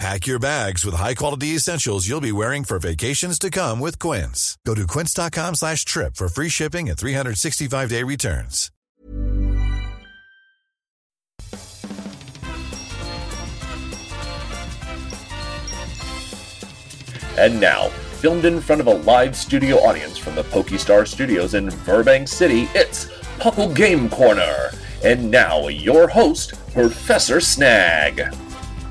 Pack your bags with high-quality essentials you'll be wearing for vacations to come with Quince. Go to quince.com/trip for free shipping and 365-day returns. And now, filmed in front of a live studio audience from the Pokestar Studios in Burbank City, it's Puckle Game Corner. And now, your host, Professor Snag.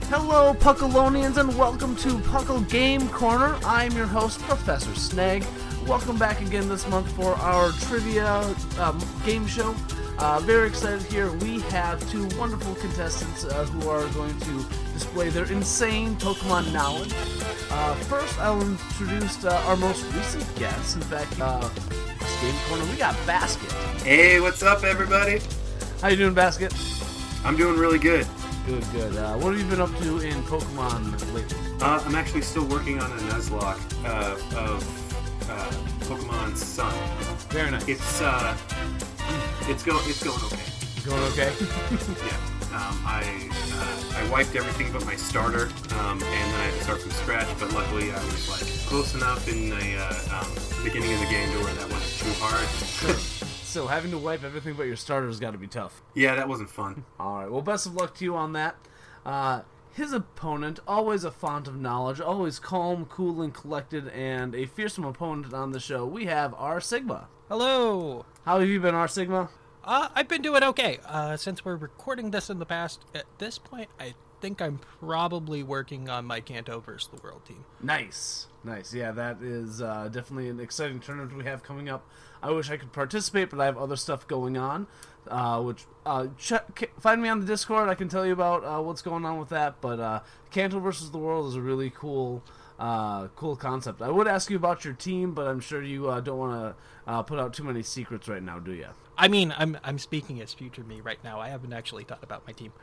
Hello, Puckalonians, and welcome to Puckle Game Corner. I'm your host, Professor Snag. Welcome back again this month for our trivia game show. Very excited here. We have two wonderful contestants who are going to display their insane Pokemon knowledge. First, I'll introduce our most recent guest. In fact, this Game Corner, we got Basket. Hey, what's up, everybody? How you doing, Basket? I'm doing really good. Good, good. What have you been up to in Pokemon lately? I'm actually still working on a Nuzlocke of Pokemon Sun. Very nice. It's going okay. Going okay? Yeah. I wiped everything but my starter, and then I had to start from scratch. But luckily, I was close enough in the beginning of the game to where that wasn't too hard. Sure. So having to wipe everything but your starter has got to be tough. Yeah, that wasn't fun. All right, well, best of luck to you on that. His opponent, always a font of knowledge, always calm, cool, and collected, and a fearsome opponent on the show, we have R-Sigma. Hello. How have you been, R-Sigma? I've been doing okay. Since we're recording this in the past, at this point, I think I'm probably working on my Kanto versus the World team. Nice. Yeah, that is definitely an exciting tournament we have coming up. I wish I could participate, but I have other stuff going on, find me on the Discord. I can tell you about what's going on with that, but Kanto versus the World is a really cool concept. I would ask you about your team, but I'm sure you don't want to put out too many secrets right now, do you? I mean, I'm speaking as future me right now. I haven't actually thought about my team.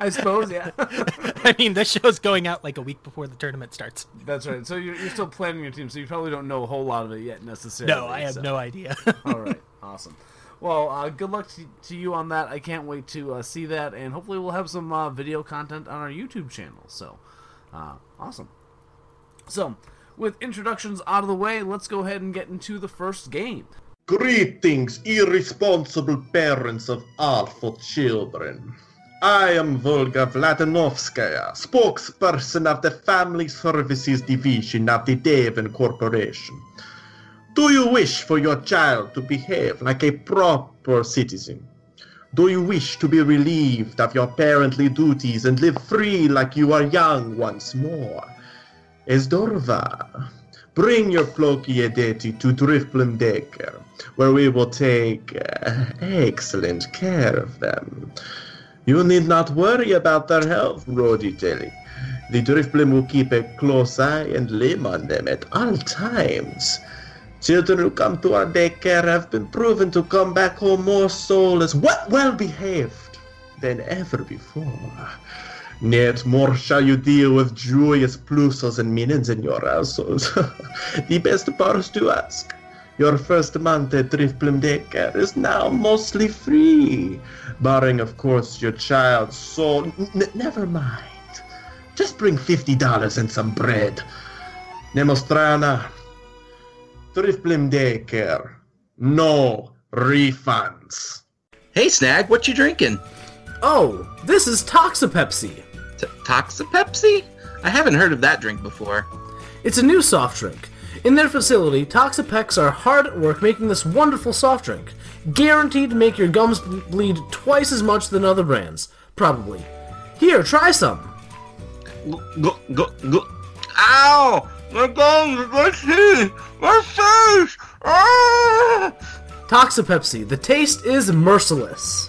I suppose, yeah. I mean, this show's going out a week before the tournament starts. That's right. So you're still planning your team, so you probably don't know a whole lot of it yet necessarily. No, I have no idea. All right. Awesome. Well, good luck to you on that. I can't wait to see that, and hopefully we'll have some video content on our YouTube channel. So, awesome. So, with introductions out of the way, let's go ahead and get into the first game. Greetings, irresponsible parents of awful children. I am Volga Vladinovskaya, spokesperson of the Family Services Division of the Devon Corporation. Do you wish for your child to behave like a proper citizen? Do you wish to be relieved of your parently duties and live free like you are young once more? Esdorva, bring your Plokiedeti to Drifblim Decker, where we will take excellent care of them. You need not worry about their health, Roddy Telly. The Driftblim will keep a close eye and limb on them at all times. Children who come to our daycare have been proven to come back home more soulless, well-behaved than ever before. Yet more shall you deal with joyous Plusos and Minons in your household. The best part is to ask. Your first month at Driftblim Daycare is now mostly free. Barring, of course, your child's soul. Never mind. Just bring $50 and some bread. Nemostrana. Driftblim Daycare. No refunds. Hey, Snag, what you drinking? Oh, this is Toxapepsy. Toxapepsy? I haven't heard of that drink before. It's a new soft drink. In their facility, Toxapex are hard at work making this wonderful soft drink, guaranteed to make your gums bleed twice as much than other brands, probably. Here, try some. Go. Ow! My gums, my teeth, my face! Ah! Toxapepsy, the taste is merciless.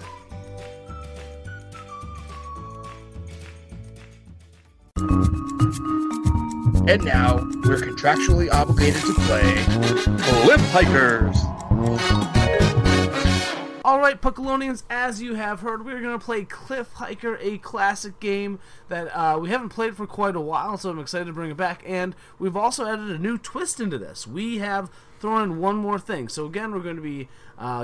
And now, we're contractually obligated to play Cliff Hikers! Alright, Puckalonians, as you have heard, we're going to play Cliff Hiker, a classic game that we haven't played for quite a while, so I'm excited to bring it back. And we've also added a new twist into this. We have thrown in one more thing. So again, we're going to be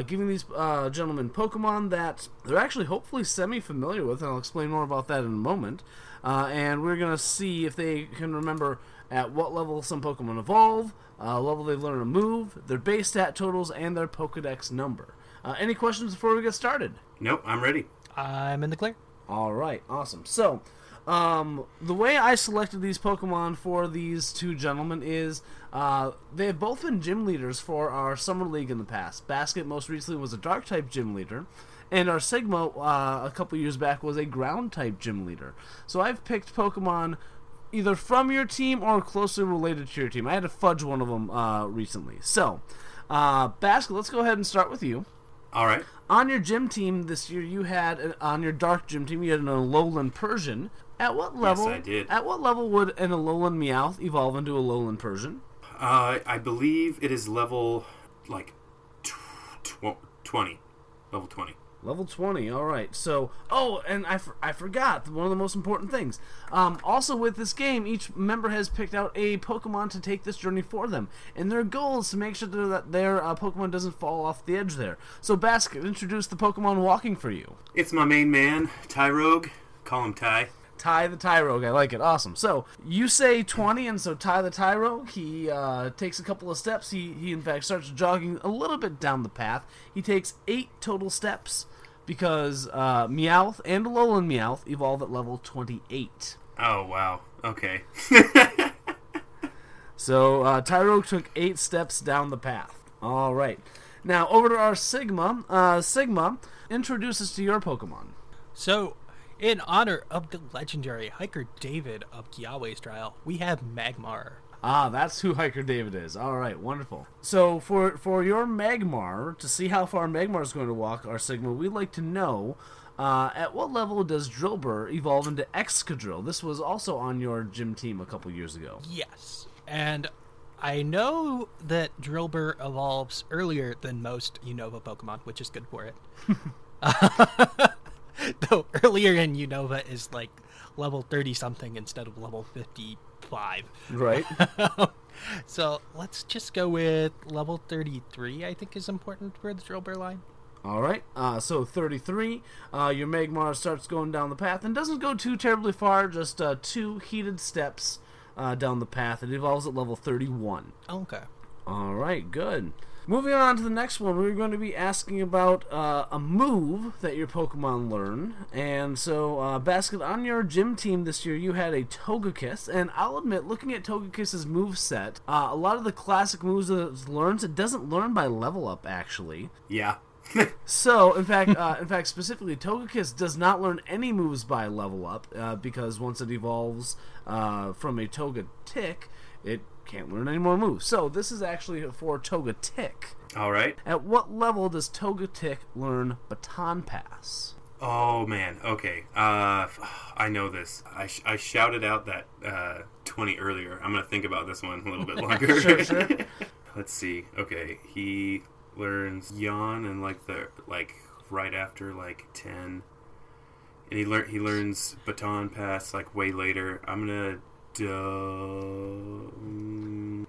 giving these gentlemen Pokemon that they're actually hopefully semi-familiar with, and I'll explain more about that in a moment. And we're going to see if they can remember at what level some Pokemon evolve, level they learn a move, their base stat totals, and their Pokedex number. Any questions before we get started? Nope, I'm ready. I'm in the clear. All right, awesome. So, the way I selected these Pokemon for these two gentlemen is they have both been gym leaders for our Summer League in the past. Basket most recently was a Dark-type gym leader. And our Sigma, a couple years back, was a Ground-type gym leader. So I've picked Pokemon either from your team or closely related to your team. I had to fudge one of them recently. So, Basket, let's go ahead and start with you. All right. On your gym team this year, you had, on your Dark gym team, you had an Alolan Persian. At what level? Yes, I did. At what level would an Alolan Meowth evolve into Alolan Persian? I believe it is level, 20. Level 20. Level 20, all right. So, and I forgot one of the most important things. Also, with this game, each member has picked out a Pokemon to take this journey for them, and their goal is to make sure that their Pokemon doesn't fall off the edge there. So, Basket, introduce the Pokemon walking for you. It's my main man, Tyrogue. Call him Ty. Ty the Tyrogue, I like it. Awesome. So, you say 20, and so Ty the Tyrogue, he takes a couple of steps. He, in fact, starts jogging a little bit down the path. He takes 8 total steps because Meowth and Alolan Meowth evolve at level 28. Oh, wow. Okay. So, Tyrogue took 8 steps down the path. All right. Now, over to our Sigma. Sigma, introduce us to your Pokemon. So, in honor of the legendary Hiker David of Kiawe's trial, we have Magmar. Ah, that's who Hiker David is. All right, wonderful. So for your Magmar, to see how far Magmar is going to walk, our Sigma, we'd like to know at what level does Drillbur evolve into Excadrill? This was also on your gym team a couple years ago. Yes, and I know that Drillbur evolves earlier than most Unova Pokemon, which is good for it. Though earlier in Unova is like level 30-something instead of level 55. Right. So let's just go with level 33, I think is important for the Drillbur line. All right. So 33, your Magmar starts going down the path and doesn't go too terribly far, just 2 heated steps down the path. It evolves at level 31. Okay. All right, good. Moving on to the next one, we're going to be asking about a move that your Pokemon learn. And so, Basket, on your gym team this year, you had a Togekiss. And I'll admit, looking at Togekiss's moveset, a lot of the classic moves that it learns, it doesn't learn by level up, actually. Yeah. So, in fact, specifically, Togekiss does not learn any moves by level up, because once it evolves from a Togetic, it can't learn any more moves. So this is actually for Togetic. All right. At what level does Togetic learn Baton Pass? Oh, man. Okay. I know this. I shouted out that 20 earlier. I'm going to think about this one a little bit longer. Sure. Let's see. Okay. He learns Yawn and right after 10. And he learns Baton Pass way later. I'm going to...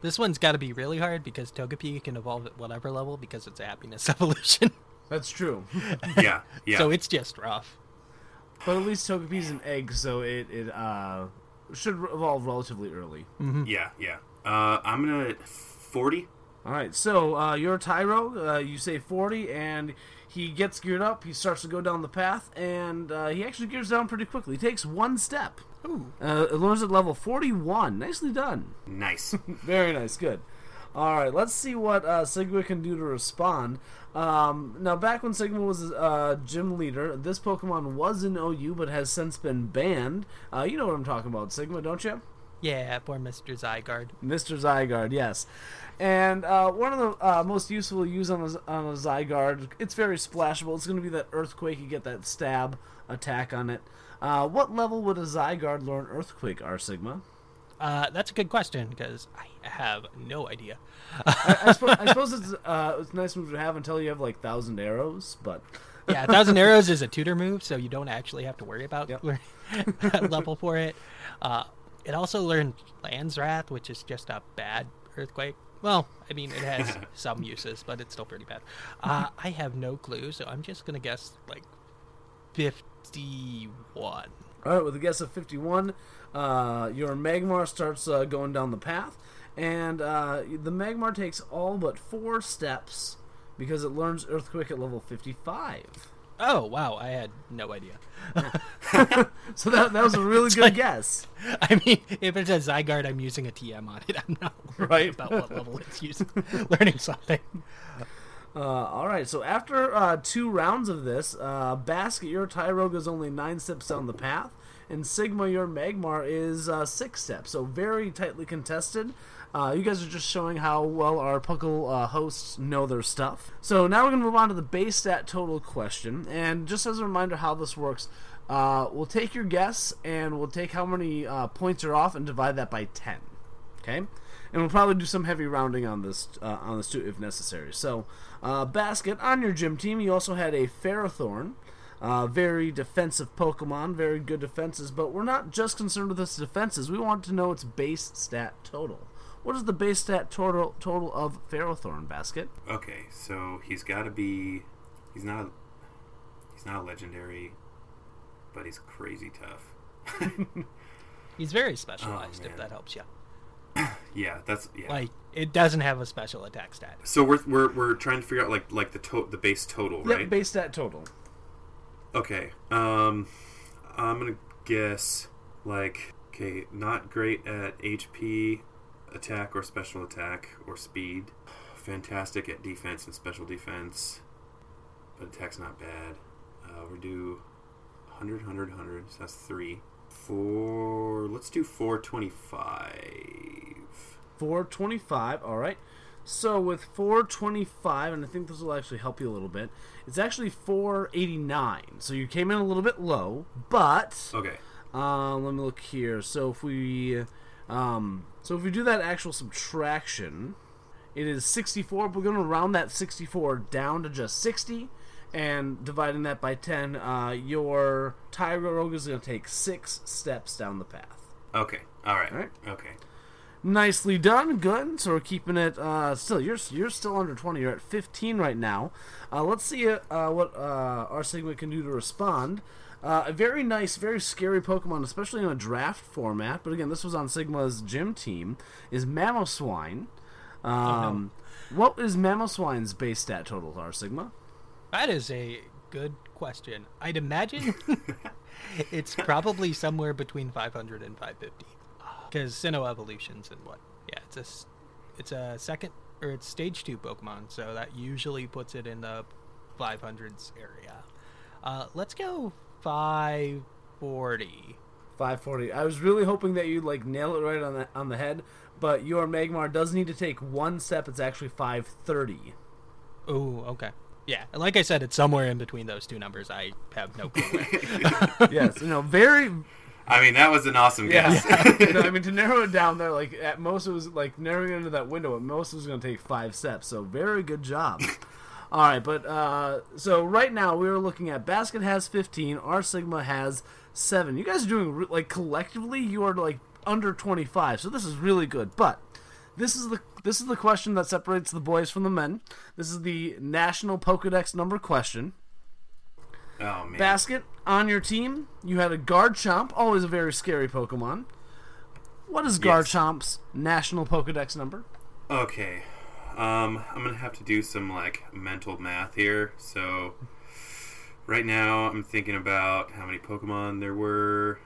This one's got to be really hard because Togepi can evolve at whatever level because it's a happiness evolution. That's true. Yeah. So it's just rough. But at least Togepi's an egg, so it should evolve relatively early. Mm-hmm. Yeah. I'm gonna 40. All right, so you're Tyro. You say 40, and he gets geared up. He starts to go down the path, and he actually gears down pretty quickly. He takes 1 step. It learns at level 41. Nicely done. Nice. Very nice. Good. Alright, let's see what Sigma can do to respond. Now, back when Sigma was gym leader, this Pokemon was in OU but has since been banned. You know what I'm talking about, Sigma, don't you? Yeah, poor Mr. Zygarde. Mr. Zygarde, yes. And one of the most useful use on a Zygarde, it's very splashable. It's going to be that Earthquake. You get that stab attack on it. What level would a Zygarde learn Earthquake, R-Sigma? That's a good question, because I have no idea. I suppose it's a nice move to have until you have, like, 1,000 Arrows, but... Yeah, 1,000 Arrows is a tutor move, so you don't actually have to worry about level for it. It also learned Land's Wrath, which is just a bad Earthquake. Well, I mean, it has some uses, but it's still pretty bad. I have no clue, so I'm just going to guess, like, 51. All right, with a guess of 51, your Magmar starts going down the path, and the Magmar takes all but 4 steps because it learns Earthquake at level 55. Oh, wow, I had no idea. So that was a really good guess. I mean, if it's a Zygarde, I'm using a TM on it. I'm not worried about what level it's using, learning something. Alright, so after 2 rounds of this, Basket, your Tyrogue is only 9 steps down the path, and Sigma, your Magmar, is 6 steps, so very tightly contested. You guys are just showing how well our Puckle hosts know their stuff. So now we're going to move on to the base stat total question, and just as a reminder how this works, we'll take your guess, and we'll take how many points are off and divide that by 10, okay? And we'll probably do some heavy rounding on this too, if necessary. So, Basket, on your gym team, you also had a Ferrothorn. Very defensive Pokemon, very good defenses. But we're not just concerned with its defenses. We want to know its base stat total. What is the base stat total of Ferrothorn, Basket? Okay, so he's got to be... He's not legendary, but he's crazy tough. He's very specialized, if that helps you. Yeah. Like it doesn't have a special attack stat. So we're trying to figure out like the base total, right? Yeah, base stat total. Okay. I'm gonna guess not great at HP, attack or special attack or speed. Fantastic at defense and special defense, but attack's not bad. We do 100. So that's 3. 4. Let's do 425. 425, alright. So with 425, and I think this will actually help you a little bit, it's actually 489. So you came in a little bit low, but... Okay. Let me look here. So if we do that actual subtraction, it is 64. We're going to round that 64 down to just 60, and dividing that by 10, your Tyrogue is going to take 6 steps down the path. Okay, alright. Okay. Nicely done, good. So we're keeping it still. You're still under 20. You're at 15 right now. Let's see what R-Sigma can do to respond. A very nice, very scary Pokemon, especially in a draft format. But again, this was on Sigma's gym team. Is Mamoswine? What is Mamoswine's base stat total, R-Sigma? That is a good question. I'd imagine it's probably somewhere between 500 and 550. Because Sinnoh evolutions and what? Yeah, it's a second, or it's stage 2 Pokemon, so that usually puts it in the 500s area. Let's go 540. 540. I was really hoping that you'd nail it right on the head, but your Magmar does need to take 1 step. It's actually 530. Oh, okay. Yeah, like I said, it's somewhere in between those 2 numbers. I have no clue. Yes, very... I mean, that was an awesome guess. Yeah. No, I mean, to narrow it down there, at most it was, narrowing into that window, at most it was going to take 5 steps. So, very good job. All right, but, so right now we are looking at Basket has 15, R-Sigma has 7. You guys are doing, collectively, you are, under 25. So, this is really good. But this is the question that separates the boys from the men. This is the National Pokedex number question. Oh, man. Basket, on your team, you had a Garchomp, always a very scary Pokemon. What is Garchomp's National Pokedex number? Okay. I'm going to have to do some, mental math here. So, right now, I'm thinking about how many Pokemon there were.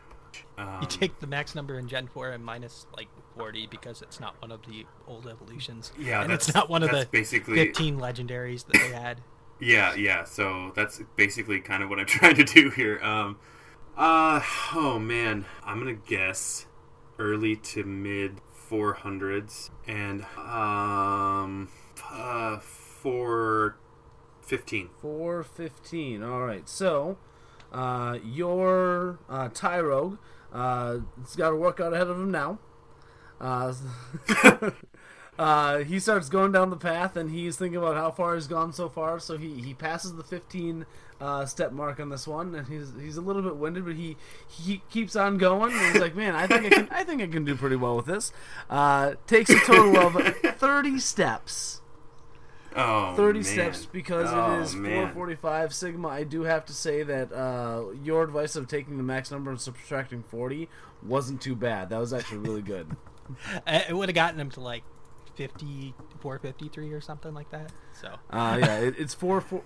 You take the max number in Gen 4 and minus, Warty because it's not one of the old evolutions. Yeah, and it's not one of the basically 15 legendaries that they had. Yeah. So that's basically kind of what I'm trying to do here. Oh man, I'm gonna guess early to mid 400s and 415. 415. All right. So, your Tyrogue, it's got a workout ahead of him now. He starts going down the path, and he's thinking about how far he's gone so far. So he passes the 15 step mark on this one, and he's a little bit winded, but he keeps on going. And he's like, man, I think I can do pretty well with this. Takes a total of 30 steps. Oh, 30 man. Steps because it is 445 Sigma. I do have to say that your advice of taking the max number and subtracting 40 wasn't too bad. That was actually really good. It would have gotten him to like 453 or something like that. So yeah, it's 4. Well,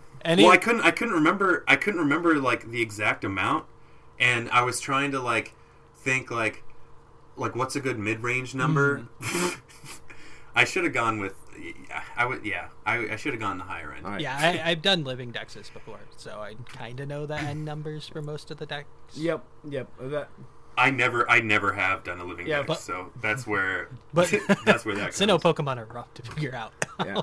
I couldn't remember like the exact amount, and I was trying to like think like what's a good mid range number. I should have gone with. I would, yeah. I should have gone the higher end. Right. Yeah, I've done living dexes before, so I kind of know the end numbers for most of the decks. Yep. That I never have done a living deck, but, so that's where. But that's where that. Sinnoh Pokemon are rough to figure out. Yeah,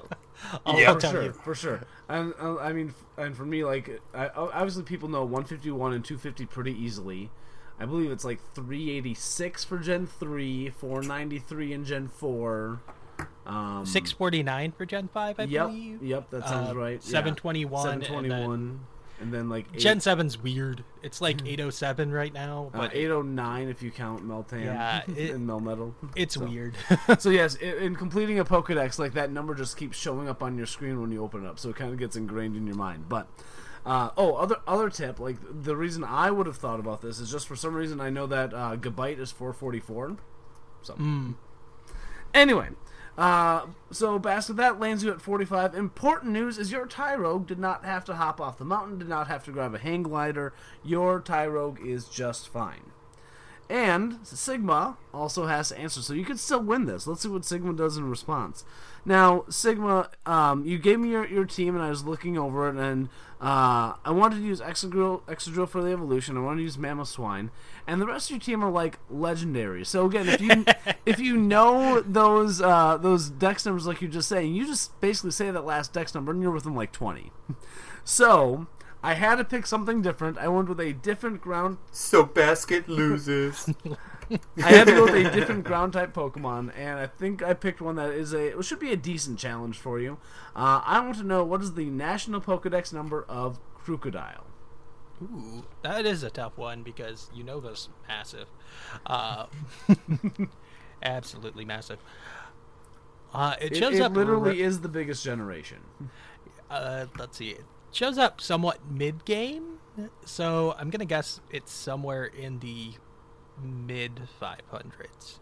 for sure. I mean, and for me, like, obviously people know 151 and 250 pretty easily. I believe it's like 386 for Gen 3, 493 in Gen 4. 649 for Gen 5, I believe. Yep, that sounds right. 721. And then like... Gen 7's weird. It's like 807 right now. But 809 if you count Meltan and Melmetal. It's weird. So yes, in completing a Pokedex, like that number just keeps showing up on your screen when you open it up. So it kind of gets ingrained in your mind. But... other tip, like the reason I would have thought about this is just for some reason I know that Gabite is 444. So. Anyway... so Basket, that lands you at 45. Important news is your Tyrogue did not have to hop off the mountain, did not have to grab a hang glider. Your Tyrogue is just fine. And Sigma also has to answer, so you could still win this. Let's see what Sigma does in response. Now, Sigma, you gave me your team, and I was looking over it, and I wanted to use Excadrill for the evolution. I wanted to use Mamoswine, and the rest of your team are like legendary. So again, if you know those dex numbers, like you just saying, you just basically say that last dex number, and you're within like 20. So. I had to pick something different. I went with a different ground... So Basket loses. I had to go with a different ground-type Pokemon, and I think I picked one that is it should be a decent challenge for you. I want to know, what is the National Pokedex number of Krookodile? Ooh, that is a tough one, because you know those massive. Absolutely massive. It shows up... It literally is the biggest generation. Let's see... Shows up somewhat mid-game, so I'm going to guess it's somewhere in the mid-500s.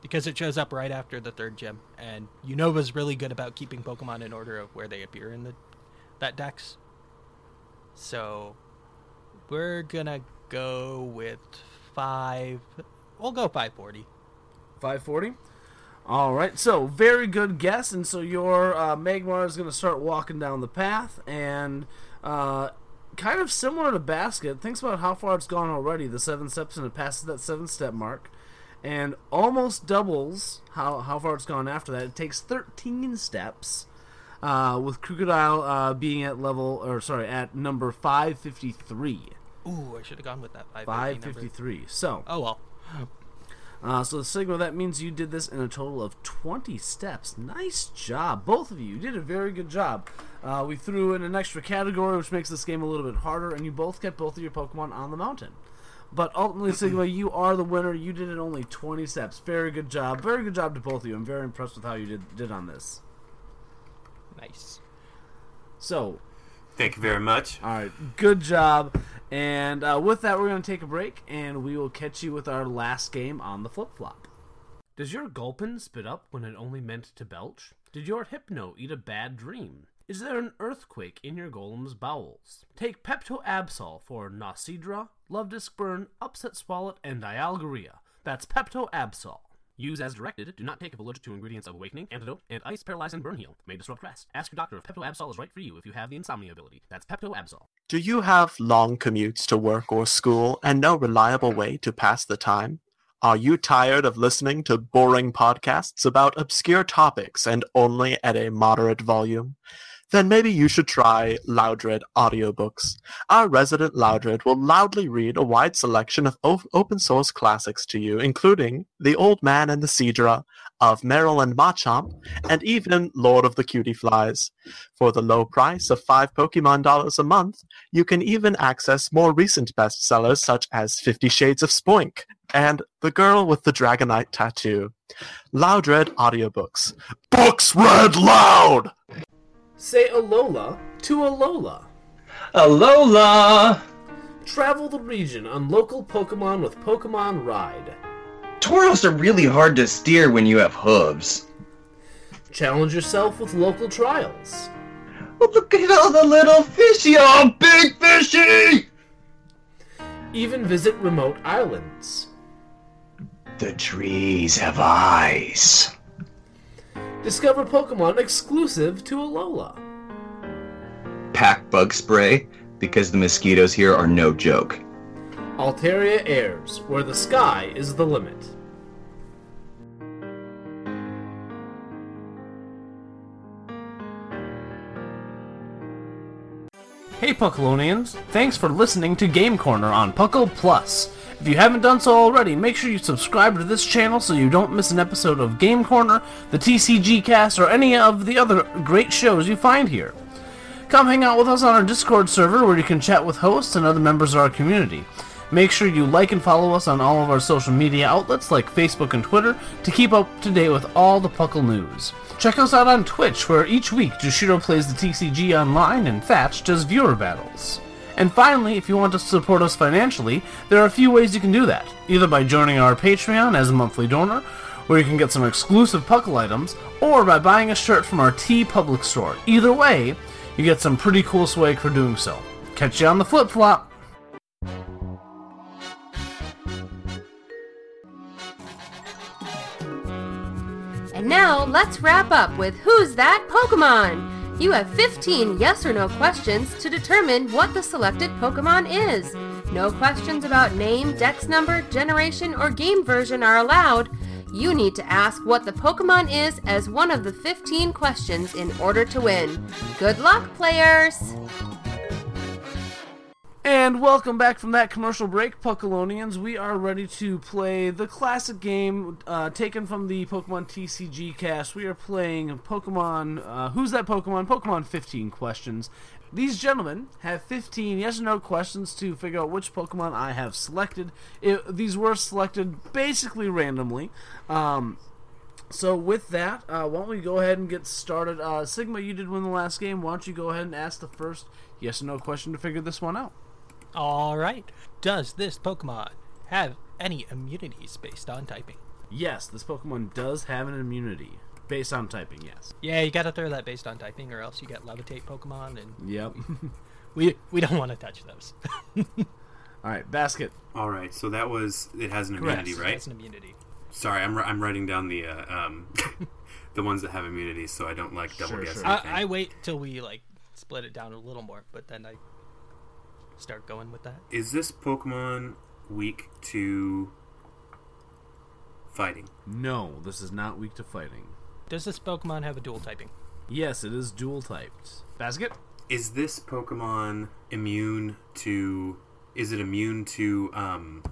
Because it shows up right after the third gym, and Unova's really good about keeping Pokemon in order of where they appear in that dex. So we're going to go with 5... We'll go 540. 540? All right, so very good guess, and so your Magmar is going to start walking down the path, and kind of similar to Basket, thinks about how far it's gone already, the 7 steps, and it passes that 7-step mark, and almost doubles how far it's gone after that. It takes 13 steps, with Krookodile being at number 553. Ooh, I should have gone with that 553 number. So. Oh, well. So Sigma, that means you did this in a total of 20 steps. Nice job, both of you. You did a very good job. We threw in an extra category, which makes this game a little bit harder, and you both kept both of your Pokemon on the mountain. But ultimately, Sigma, you are the winner. You did it in only 20 steps. Very good job. Very good job to both of you. I'm very impressed with how you did on this. Nice. So... Thank you very much. All right, good job. And with that, we're going to take a break, and we will catch you with our last game on the flip-flop. Does your Gulpin spit up when it only meant to belch? Did your Hypno eat a bad dream? Is there an earthquake in your golem's bowels? Take Pepto Absol for Nausidra, Love Disc Burn, Upset Swallet, and Dialgaria. That's Pepto Absol. Use as directed. Do not take if allergic to ingredients of Awakening, Antidote, and Ice, Paralyze, and Burn Heal. May disrupt rest. Ask your doctor if Pepto Absol is right for you if you have the insomnia ability. That's Pepto Absol. Do you have long commutes to work or school and no reliable way to pass the time? Are you tired of listening to boring podcasts about obscure topics and only at a moderate volume? Then maybe you should try Loudred Audiobooks. Our resident Loudred will loudly read a wide selection of open source classics to you, including The Old Man and the Seadra, of Maryland Machamp, and even Lord of the Cutie Flies. For the low price of $5 Pokemon a month, you can even access more recent bestsellers such as 50 Shades of Spoink and The Girl with the Dragonite Tattoo. Loudred Audiobooks. Books read loud! Say Alola to Alola. Alola! Travel the region on local Pokemon with Pokemon Ride. Tauros are really hard to steer when you have hooves. Challenge yourself with local trials. Oh, look at all the little fishy! Oh, big fishy! Even visit remote islands. The trees have eyes. Discover Pokemon exclusive to Alola. Pack bug spray, because the mosquitoes here are no joke. Altaria Airs, where the sky is the limit. Hey Puckalonians, thanks for listening to Game Corner on Puckle Plus. If you haven't done so already, make sure you subscribe to this channel so you don't miss an episode of Game Corner, the TCG Cast, or any of the other great shows you find here. Come hang out with us on our Discord server where you can chat with hosts and other members of our community. Make sure you like and follow us on all of our social media outlets like Facebook and Twitter to keep up to date with all the Puckle news. Check us out on Twitch where each week Jushiro plays the TCG online and Thatch does viewer battles. And finally, if you want to support us financially, there are a few ways you can do that. Either by joining our Patreon as a monthly donor, where you can get some exclusive Puckle items, or by buying a shirt from our T Public store. Either way, you get some pretty cool swag for doing so. Catch you on the flip-flop! And now, let's wrap up with Who's That Pokemon? You have 15 yes or no questions to determine what the selected Pokemon is. No questions about name, dex number, generation, or game version are allowed. You need to ask what the Pokemon is as one of the 15 questions in order to win. Good luck, players! And welcome back from that commercial break, Puckalonians. We are ready to play the classic game taken from the Pokemon TCG Cast. We are playing Pokemon, Who's That Pokemon? Pokemon 15 Questions. These gentlemen have 15 yes or no questions to figure out which Pokemon I have selected. These were selected basically randomly. So with that, why don't we go ahead and get started. Sigma, you did win the last game. Why don't you go ahead and ask the first yes or no question to figure this one out. Alright. Does this Pokemon have any immunities based on typing? Yes, this Pokemon does have an immunity. Based on typing, yes. Yeah, you gotta throw that based on typing, or else you get levitate Pokemon, and yep, we don't want to touch those. All right, Basket. All right, so that was it has an immunity, right? It has an immunity. Sorry, I'm writing down the the ones that have immunities, so I don't like double guess. Sure. I wait till we like split it down a little more, but then I start going with that. Is this Pokemon weak to fighting? No, this is not weak to fighting. Does this Pokemon have a dual typing? Yes, it is dual typed. Basket? Is this Pokemon immune to... Is it immune to fighting?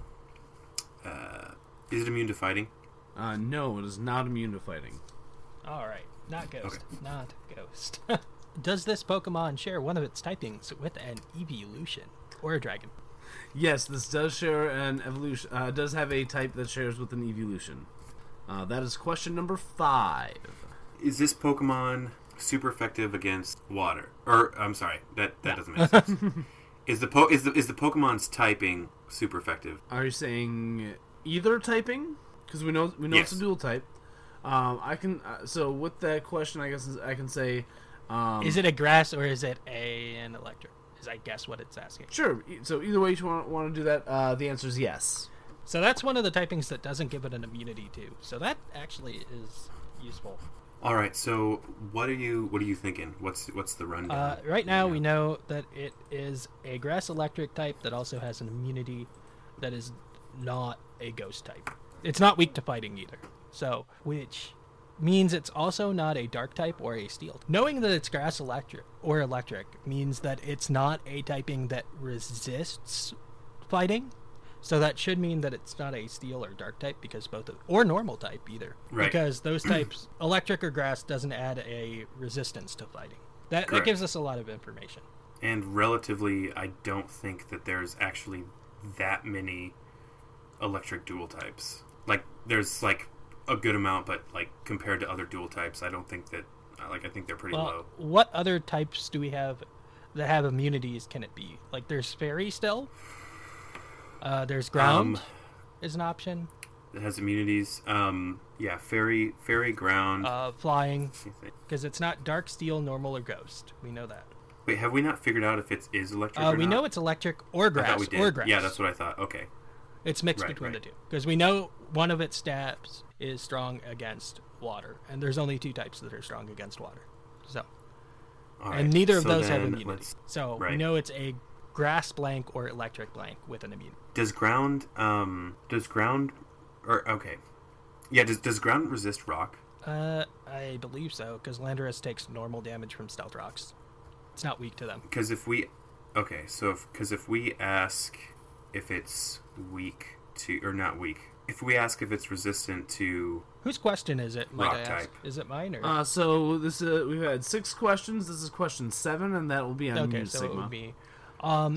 No, it is not immune to fighting. Alright. Not ghost. Okay. Not ghost. Does this Pokemon share one of its typings with an Eeveelution? Or a dragon? Yes, this does share an evolution... does have a type that shares with an Eeveelution. That is question number 5. Is this Pokemon super effective against water? Or I'm sorry, that doesn't make sense. Is the Pokemon's typing super effective? Are you saying either typing? Because we know yes. It's a dual type. I can so with that question, I guess I can say, is it a grass or is it an electric? Is I guess what it's asking. Sure. So either way, you want to do that. The answer is yes. So that's one of the typings that doesn't give it an immunity to. So that actually is useful. All right. So what are you thinking? What's the rundown? Right now we know that it is a grass electric type that also has an immunity that is not a ghost type. It's not weak to fighting either. So which means it's also not a dark type or a steel. Knowing that it's grass electric or electric means that it's not a typing that resists fighting. So that should mean that it's not a steel or dark type because both of, or normal type either. Right. Because those types, electric or grass, doesn't add a resistance to fighting. That gives us a lot of information. And relatively, I don't think that there's actually that many electric dual types. Like, there's like a good amount, but like compared to other dual types, I don't think that, like, I think they're pretty low. What other types do we have that have immunities can it be? Like, there's fairy still. There's ground is an option. It has immunities. Yeah, fairy, ground. Flying, because it's not dark, steel, normal, or ghost. We know that. Wait, have we not figured out if it is electric or not? We know it's electric or grass, Yeah, that's what I thought. Okay. It's mixed between the two, because we know one of its stats is strong against water, and there's only two types that are strong against water. So, and neither of those have immunity. So we know it's a grass blank or electric blank with an immune. Does ground resist rock? I believe so, because Landorus takes normal damage from stealth rocks. It's not weak to them. Because if we ask if it's weak to, or not weak, if we ask if it's resistant to, whose question is it? Might I ask? Is it mine or? So this we've had 6 questions. This is question 7, and that will be on New Sigma. Okay,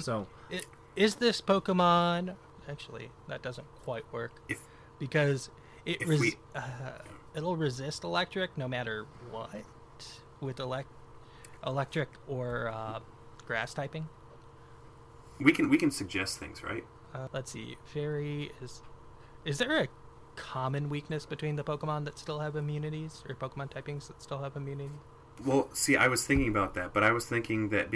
so it would be. Is this Pokemon? Actually, that doesn't quite work because it'll resist electric no matter what with electric or grass typing. We can suggest things, right? Let's see. Fairy is there a common weakness between the Pokemon that still have immunities or Pokemon typings that still have immunity? Well, see, I was thinking about that, but I was thinking that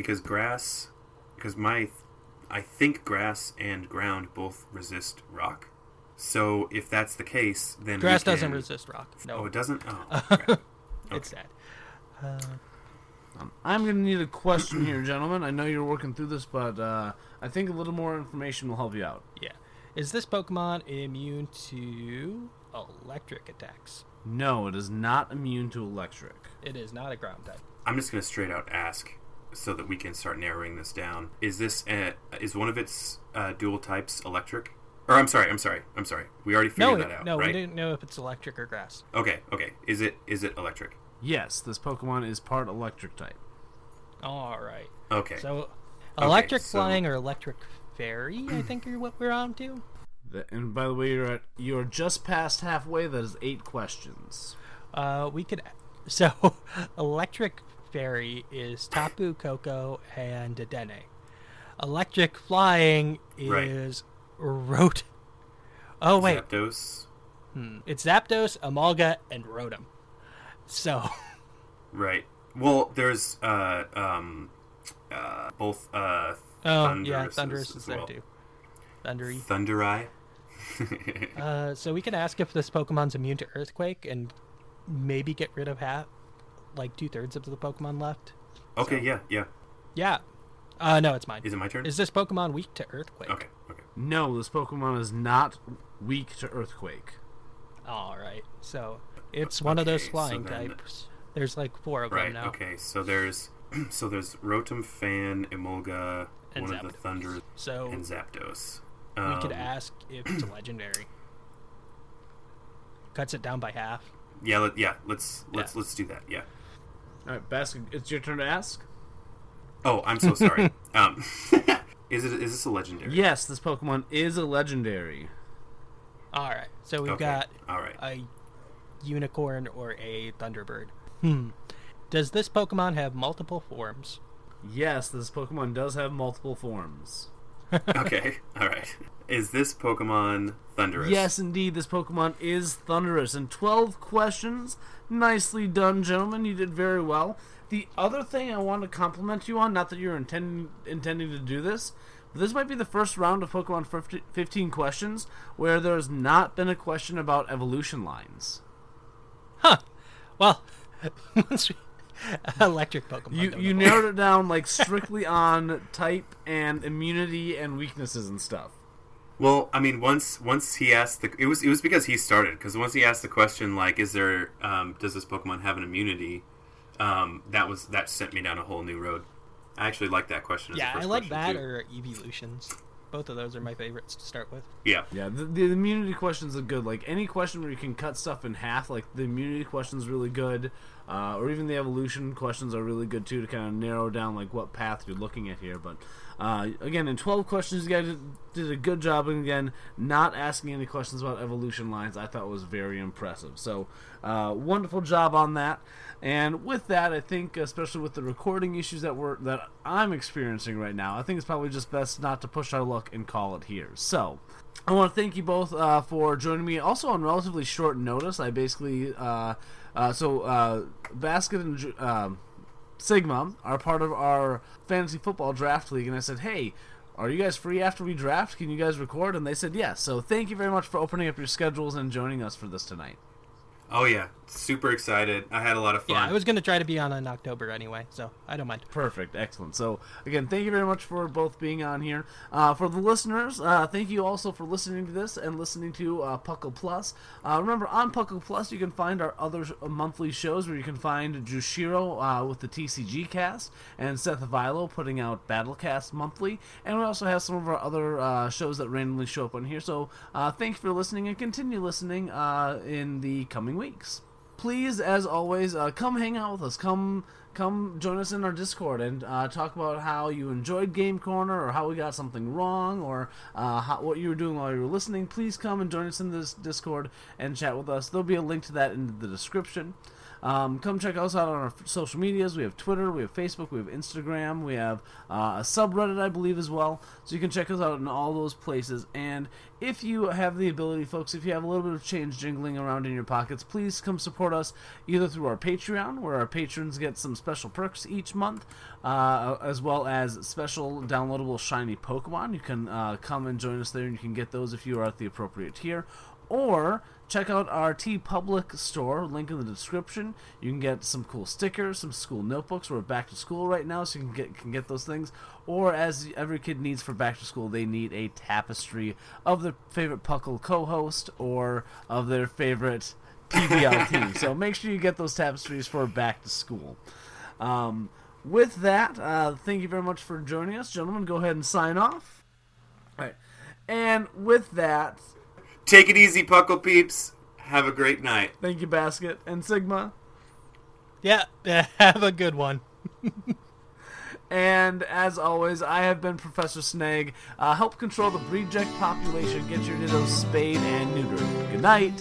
I think grass and ground both resist rock. So if that's the case, then grass doesn't resist rock. No, it doesn't. Oh, okay. It's sad. I'm going to need a question here, gentlemen. I know you're working through this, but I think a little more information will help you out. Yeah. Is this Pokemon immune to electric attacks? No, it is not immune to electric. It is not a ground type. I'm just going to straight out ask, so that we can start narrowing this down. Is this is one of its dual types electric? Or I'm sorry. We already figured that out. No, right? We didn't know if it's electric or grass. Okay. Is it electric? Yes, this Pokemon is part electric type. All right. Okay. So electric flying or electric fairy, I think are what we're on to. And by the way, you're just past halfway. That is 8 questions. Electric fairy is Tapu Koko and Dedenne. Electric flying is Rotom. Oh wait, Zapdos. It's Zapdos, Amalga, and Rotom. So, right. Well, there's both. Thundurus is there too. Thundurai. So we could ask if this Pokemon's immune to Earthquake and maybe get rid of half. Like 2/3 of the Pokemon left. Okay, so, yeah. No, it's mine. Is it my turn? Is this Pokemon weak to Earthquake? Okay. No, this Pokemon is not weak to Earthquake. All right, so it's one of those flying types. There's like 4 of them now. Okay, so there's Rotom, Fan, Emolga, and one Zapdos. Of the Thunder, and Zapdos. We could ask if it's a legendary. Cuts it down by half. Yeah. Let's do that. Yeah. All right, Basket. It's your turn to ask. Oh, I'm so sorry. Is this a legendary? Yes, this Pokemon is a legendary. All right. So we've got a unicorn or a Thunderbird. Does this Pokemon have multiple forms? Yes, this Pokemon does have multiple forms. Okay. All right. Is this Pokemon Thundurus? Yes, indeed. This Pokemon is Thundurus. And 12 questions. Nicely done, gentlemen. You did very well. The other thing I want to compliment you on, not that you're intending to do this, This might be the first round of Pokemon 15 questions where there has not been a question about evolution lines. Huh. Well, once we... Electric Pokemon. You narrowed it down like strictly on type and immunity and weaknesses and stuff. Well, I mean, once he asked the, it was because he started, because once he asked the question like, is there does this Pokemon have an immunity? That sent me down a whole new road. I actually like that question. Yeah, I like that too. Or evolutions. Both of those are my favorites to start with. Yeah. The immunity questions are good. Like any question where you can cut stuff in half, like the immunity question's really good, or even the evolution questions are really good too to kind of narrow down like what path you're looking at here. But again, in 12 questions, you guys did a good job. And again, not asking any questions about evolution lines, I thought was very impressive. So wonderful job on that. And with that, I think, especially with the recording issues that I'm experiencing right now, I think it's probably just best not to push our luck and call it here. So, I want to thank you both for joining me. Also, on relatively short notice, I basically, Basket and Sigma are part of our fantasy football draft league, and I said, hey, are you guys free after we draft? Can you guys record? And they said yes. So, thank you very much for opening up your schedules and joining us for this tonight. Oh, yeah. Super excited. I had a lot of fun. Yeah, I was going to try to be on in October anyway, so I don't mind. Perfect. Excellent. So, again, thank you very much for both being on here. For the listeners, thank you also for listening to this and listening to Puckle Plus. Remember, on Puckle Plus, you can find our other monthly shows where you can find Jushiro with the TCG cast and Seth Avilo putting out Battlecast monthly. And we also have some of our other shows that randomly show up on here. So, thanks for listening and continue listening in the coming weeks. Please, as always, come hang out with us. Come join us in our Discord and talk about how you enjoyed Game Corner or how we got something wrong or what you were doing while you were listening. Please come and join us in this Discord and chat with us. There'll be a link to that in the description. Come check us out on our social medias. We have Twitter, we have Facebook, we have Instagram, we have a subreddit, I believe, as well. So you can check us out in all those places. And if you have the ability, folks, if you have a little bit of change jingling around in your pockets, please come support us either through our Patreon, where our patrons get some special perks each month, as well as special downloadable shiny Pokemon. You can come and join us there, and you can get those if you are at the appropriate tier. Or check out our TeePublic store, link in the description. You can get some cool stickers, some school notebooks. We're back to school right now, so you can get those things. Or, as every kid needs for back to school, they need a tapestry of their favorite Puckle co-host or of their favorite PBLT. So make sure you get those tapestries for back to school. With that, thank you very much for joining us. Gentlemen, go ahead and sign off. All right. And with that... Take it easy, Puckle Peeps. Have a great night. Thank you, Basket. And Sigma? Yeah, have a good one. And as always, I have been Professor Snag. Help control the reject population. Get your dittos spayed and neutered. Good night.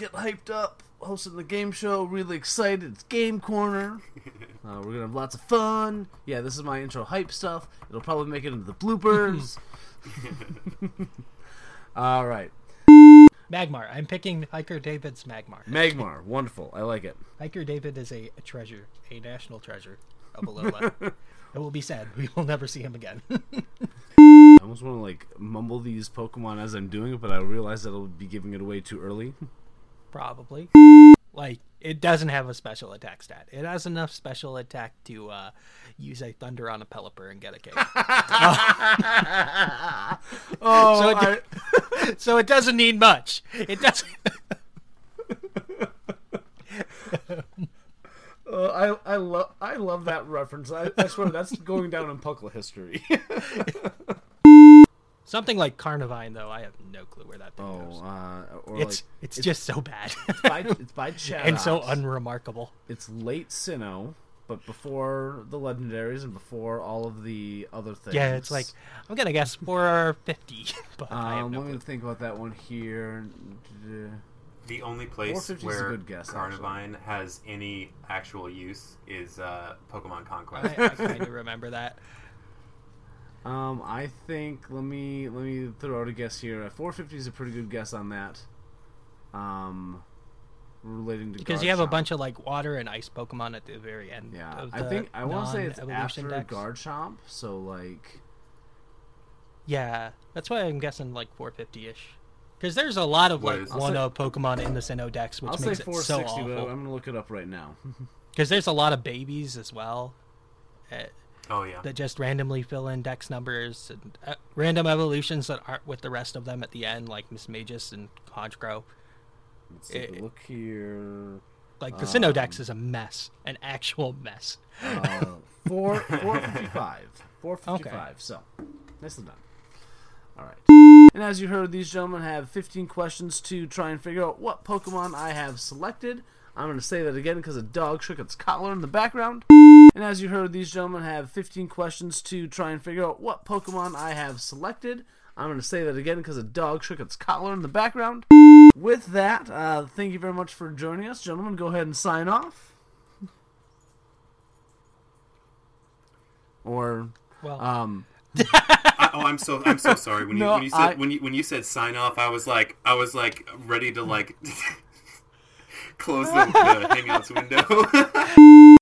get hyped up, hosting the game show, really excited. It's Game Corner. We're going to have lots of fun. Yeah, this is my intro hype stuff. It'll probably make it into the bloopers. All right. Magmar. I'm picking Hiker David's Magmar. Magmar. Wonderful. I like it. Hiker David is a treasure, a national treasure of Alola. It will be sad. We will never see him again. I almost want to, like, mumble these Pokemon as I'm doing it, but I realize that I'll be giving it away too early. Probably. Like, it doesn't have a special attack stat. It has enough special attack to use a Thunder on a Pelipper and get a K. So it doesn't need much. It doesn't. I love that reference. I swear that's going down in Puckle history. Something like Carnivine, though, I have no clue where that thing goes. It's just so bad. It's by Chadox. And so unremarkable. It's late Sinnoh, but before the legendaries and before all of the other things. Yeah, it's like, I'm going to guess 450. But I have no clue. Let me think about that one here. The only place where Carnivine has any actual use is Pokemon Conquest. I kind of remember that. I think let me throw out a guess here. 450 is a pretty good guess on that. Relating to because Garchomp. You have a bunch of like water and ice Pokemon at the very end. Yeah, of the I think I want to say it's after decks. Garchomp. So like, yeah, that's why I'm guessing like 450 ish. Because there's a lot of like 1-0 Pokemon in the Sinnoh decks, which makes it so awful. But I'm gonna look it up right now. Because there's a lot of babies as well. That just randomly fill in dex numbers and random evolutions that aren't with the rest of them at the end, like Mismagius and Honchkrow. Let's look here. Like the Sinnoh dex is a mess, an actual mess. 455. 455. Okay. So nicely done. All right. And as you heard, these gentlemen have 15 questions to try and figure out what Pokemon I have selected. I'm going to say that again because a dog shook its collar in the background. And as you heard, these gentlemen have 15 questions to try and figure out what Pokemon I have selected. I'm going to say that again because a dog shook its collar in the background. With that, thank you very much for joining us. Gentlemen, go ahead and sign off. Or... well... I'm so sorry. When you said sign off, I was like ready to like close the Hangouts window.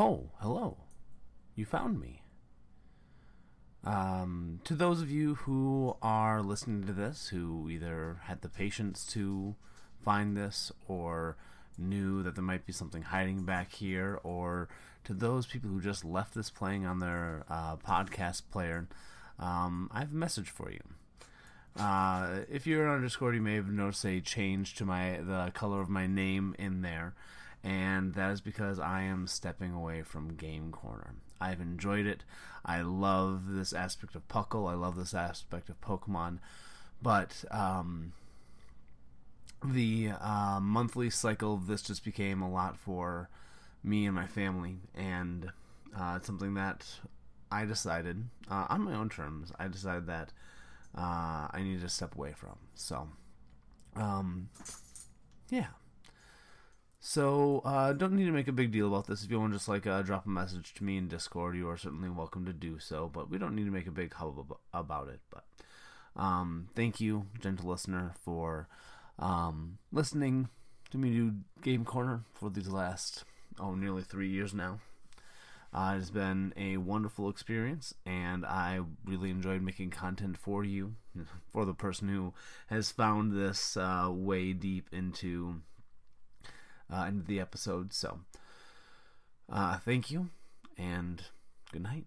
Oh, hello. You found me. To those of you who are listening to this, who either had the patience to find this or knew that there might be something hiding back here, or to those people who just left this playing on their podcast player, I have a message for you. If you're on Discord, you may have noticed a change to the color of my name in there, and that is because I am stepping away from Game Corner. I've enjoyed it. I love this aspect of Puckle. I love this aspect of Pokemon, but the monthly cycle of this just became a lot for me and my family, and it's something that I decided on my own terms. I decided that I needed to step away from. So, yeah. So, don't need to make a big deal about this. If you want to just, drop a message to me in Discord, you are certainly welcome to do so, but we don't need to make a big hubbub about it. But, thank you, gentle listener, for, listening to me do Game Corner for these last, nearly 3 years now. It has been a wonderful experience, and I really enjoyed making content for you, for the person who has found this, way deep into the episode. So, thank you, and good night.